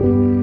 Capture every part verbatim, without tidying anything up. Thank you.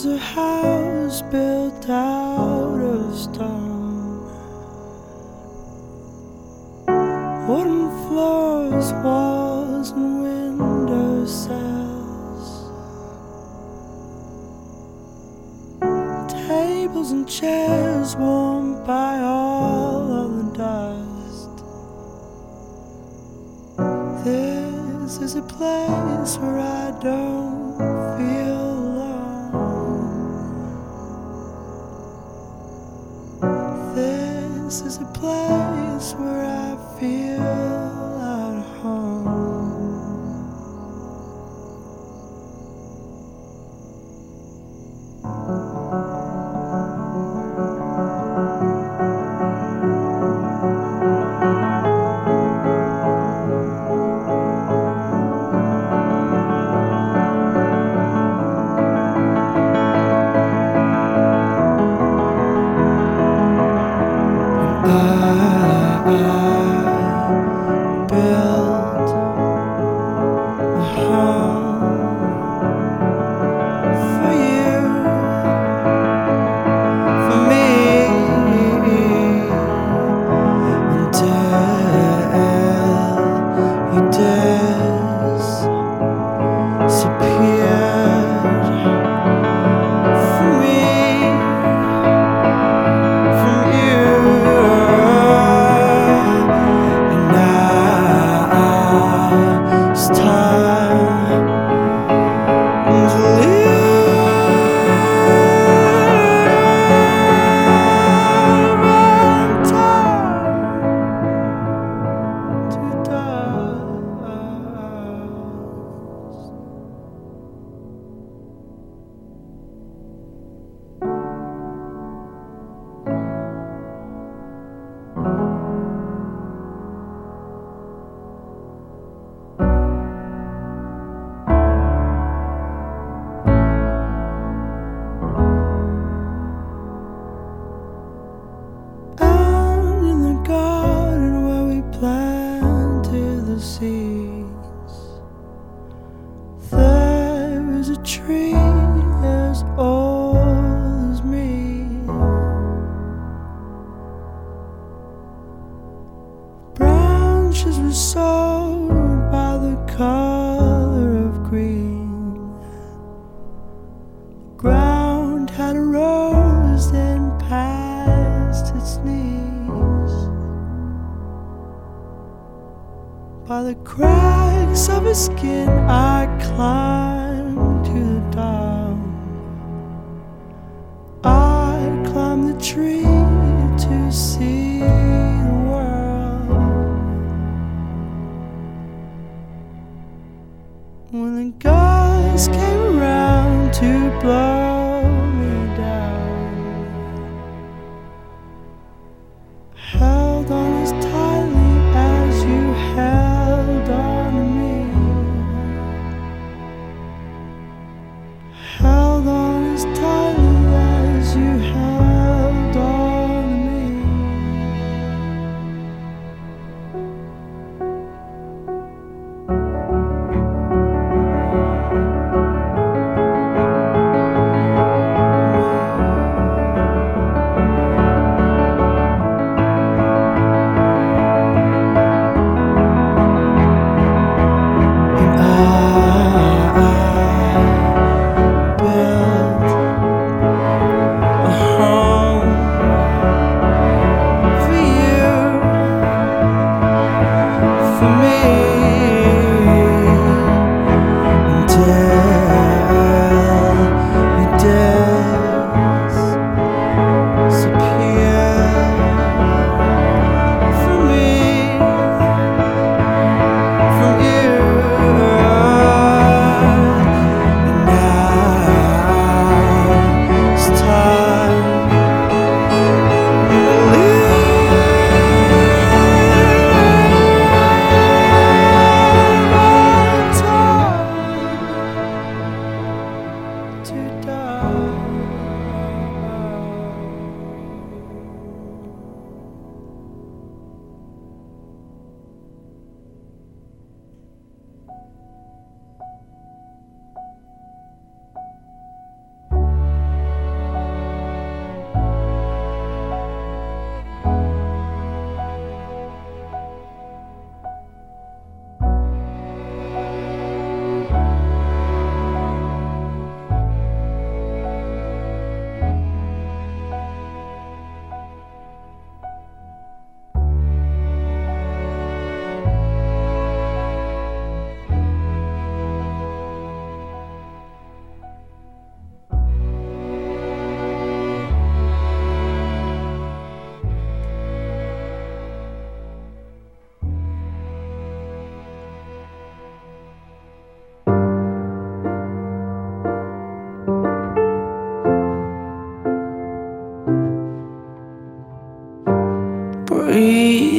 There's a house built out of stone, wooden floors, walls and window sills, tables and chairs warmed by all of the dust. This is a place where I don't feel this is a place where I feel at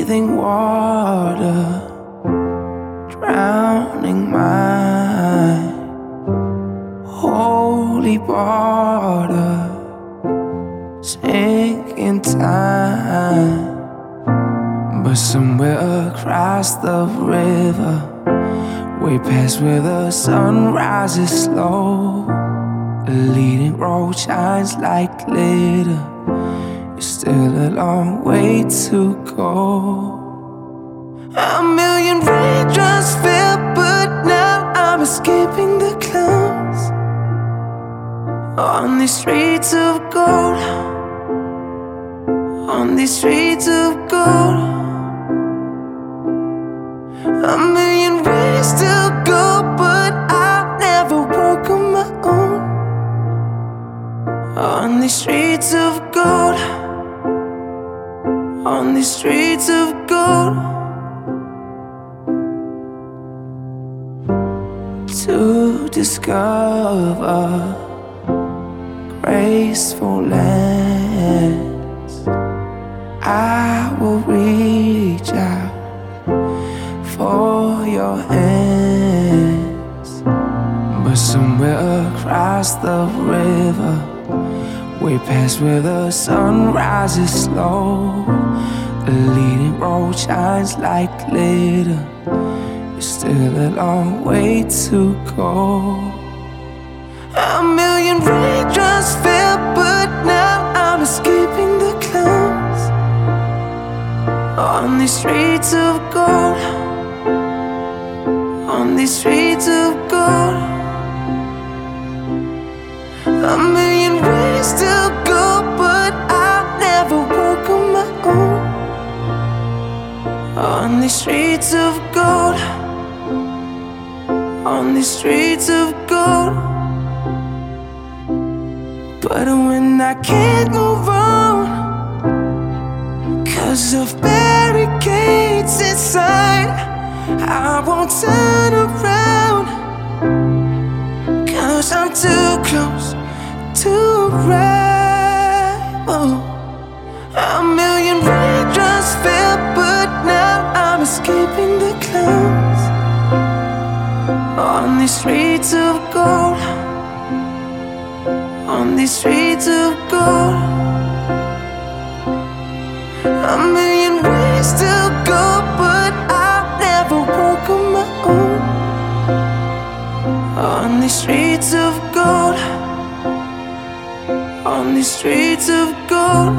breathing water, drowning my holy border, sinking time. But somewhere across the river, way past where the sun rises slow, a leading road shines like glitter. It's still a long way to go. A million raindrops fell, but now I'm escaping the clouds on these streets of gold, on these streets of gold. A million ways to go, but I'll never walk on my own, on these streets of gold, on these streets of gold. To discover graceful lands, I will reach out for your hands. But somewhere across the river, way past where the sun rises slow, a leading road shines like glitter. Still a long way to go. A million raindrops fell, but now I'm escaping the clouds on these streets of gold, on these streets of gold. A million ways to go, but I'll never walk on my own, on these streets of gold, on these streets of gold. But when I can't move on, 'cause of barricades inside, I won't turn around, 'cause I'm too close to arrive. Oh. A million raindrops fell, but now I'm escaping the clouds on these streets of gold, on these streets of gold. A million ways to go, but I'll never walk on my own, on these streets of gold, on these streets of gold.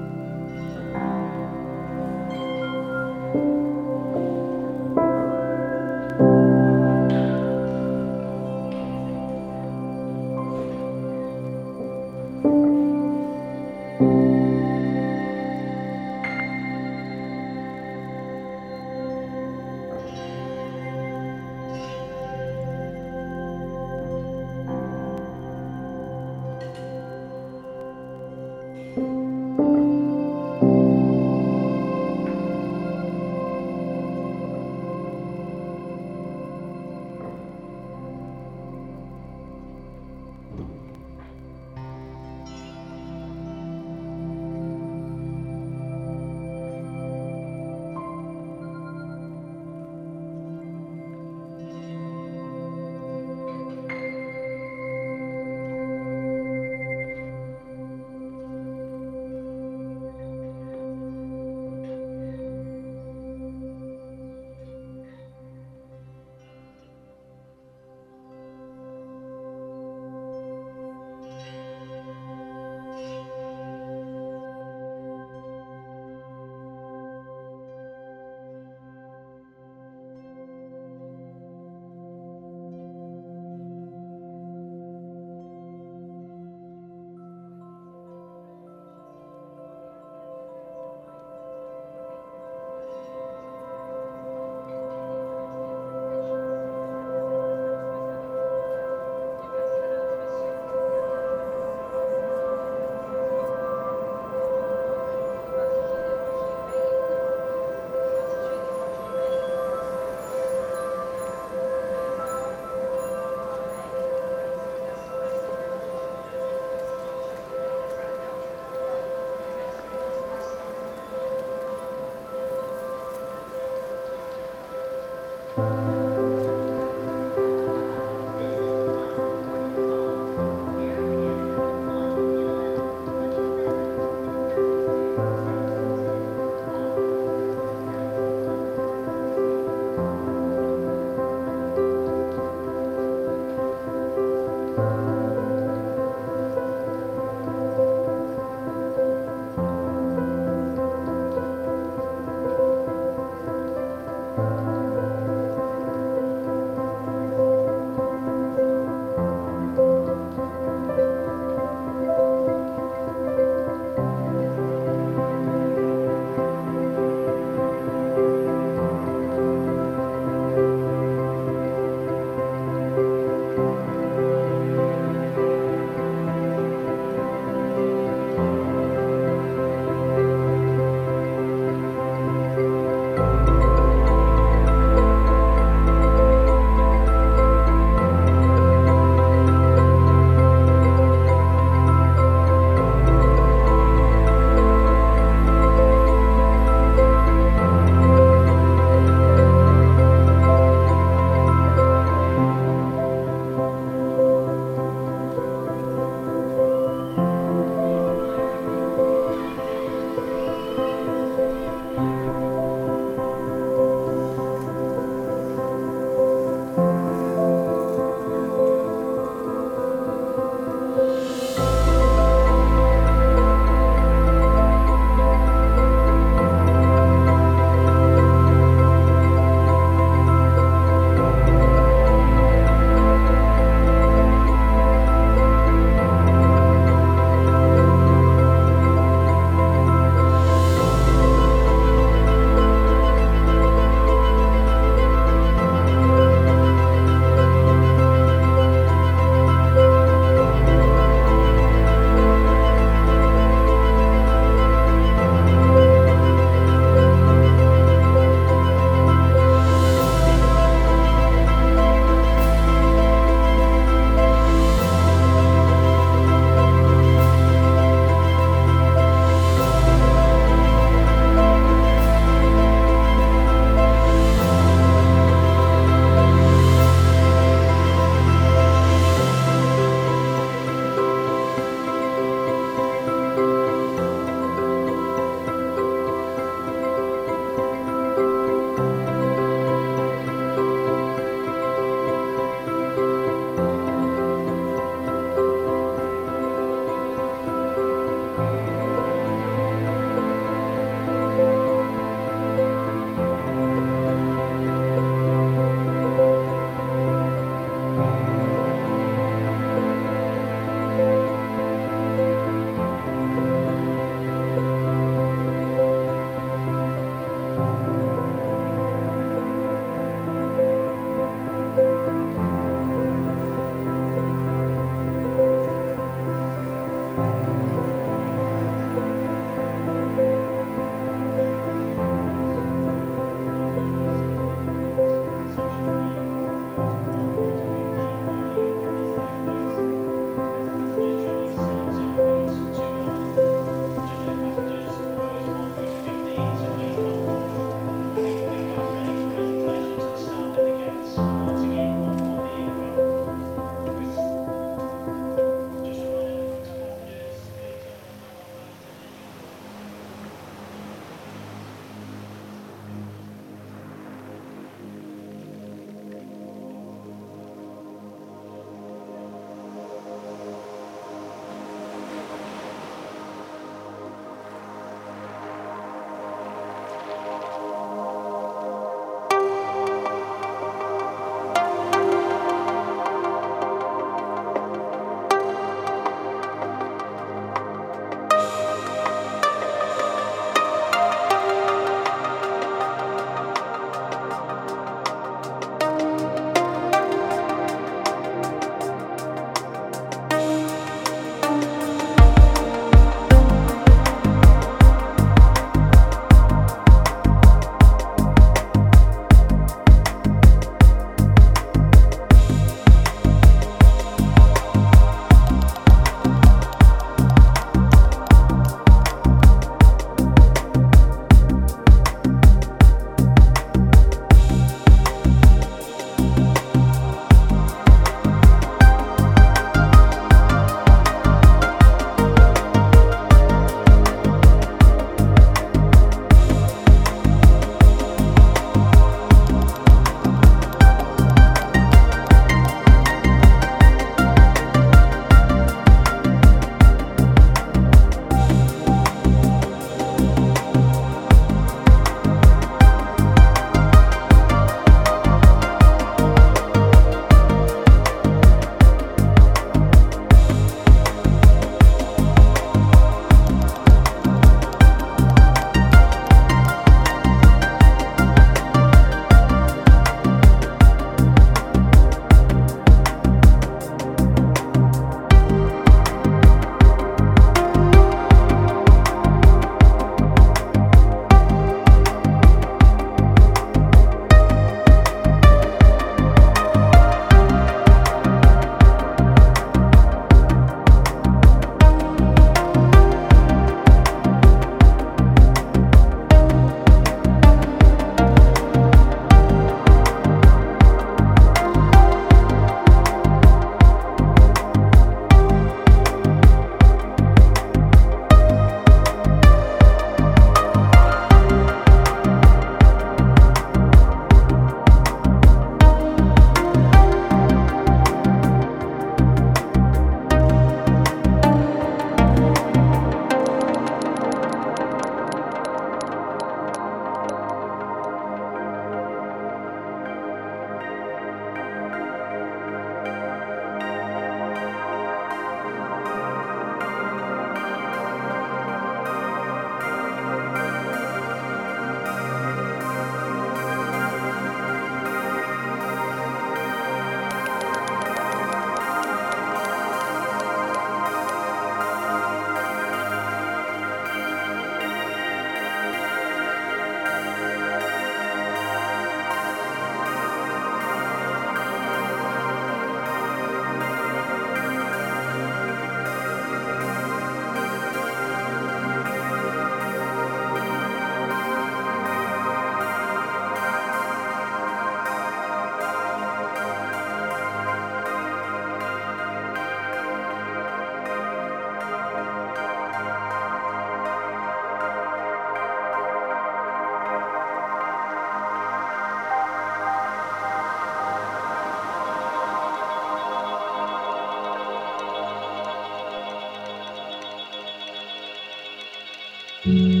Thank you.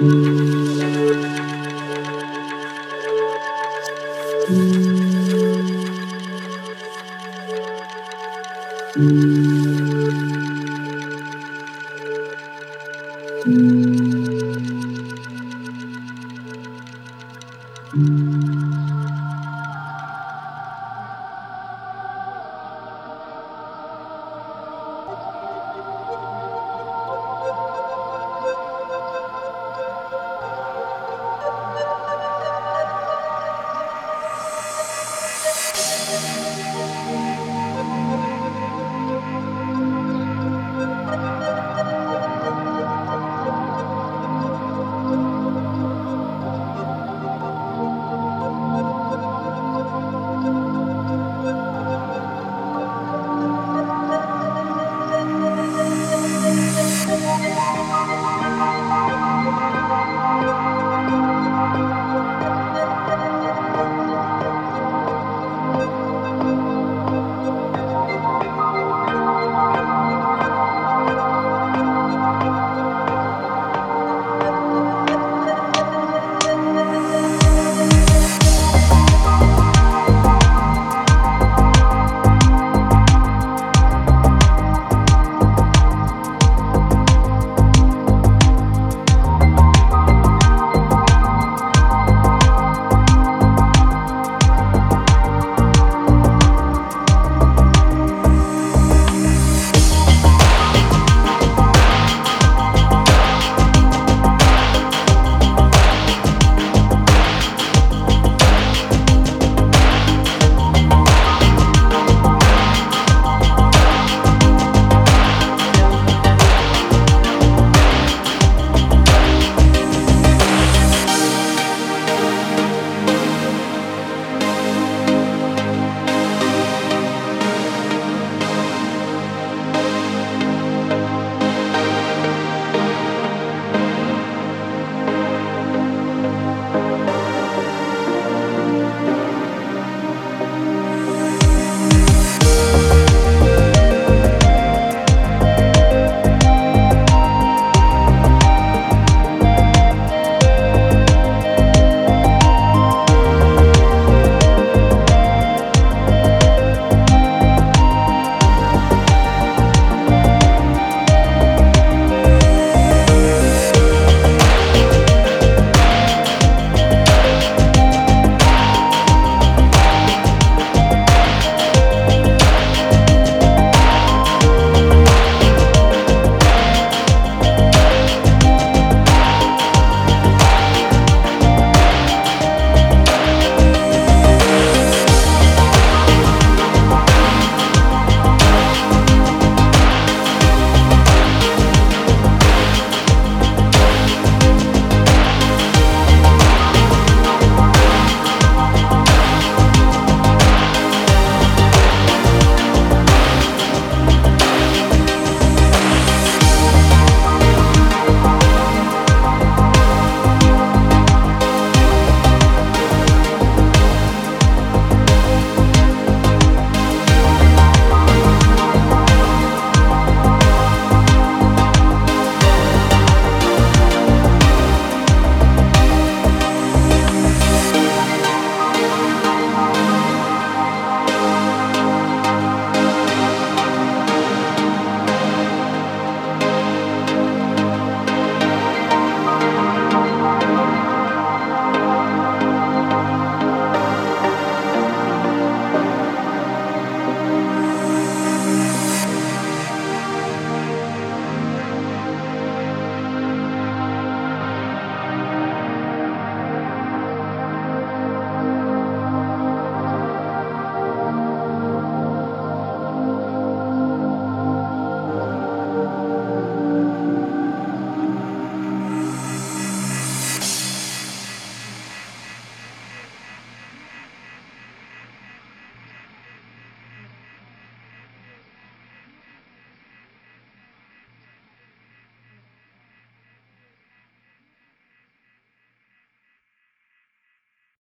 Thank you.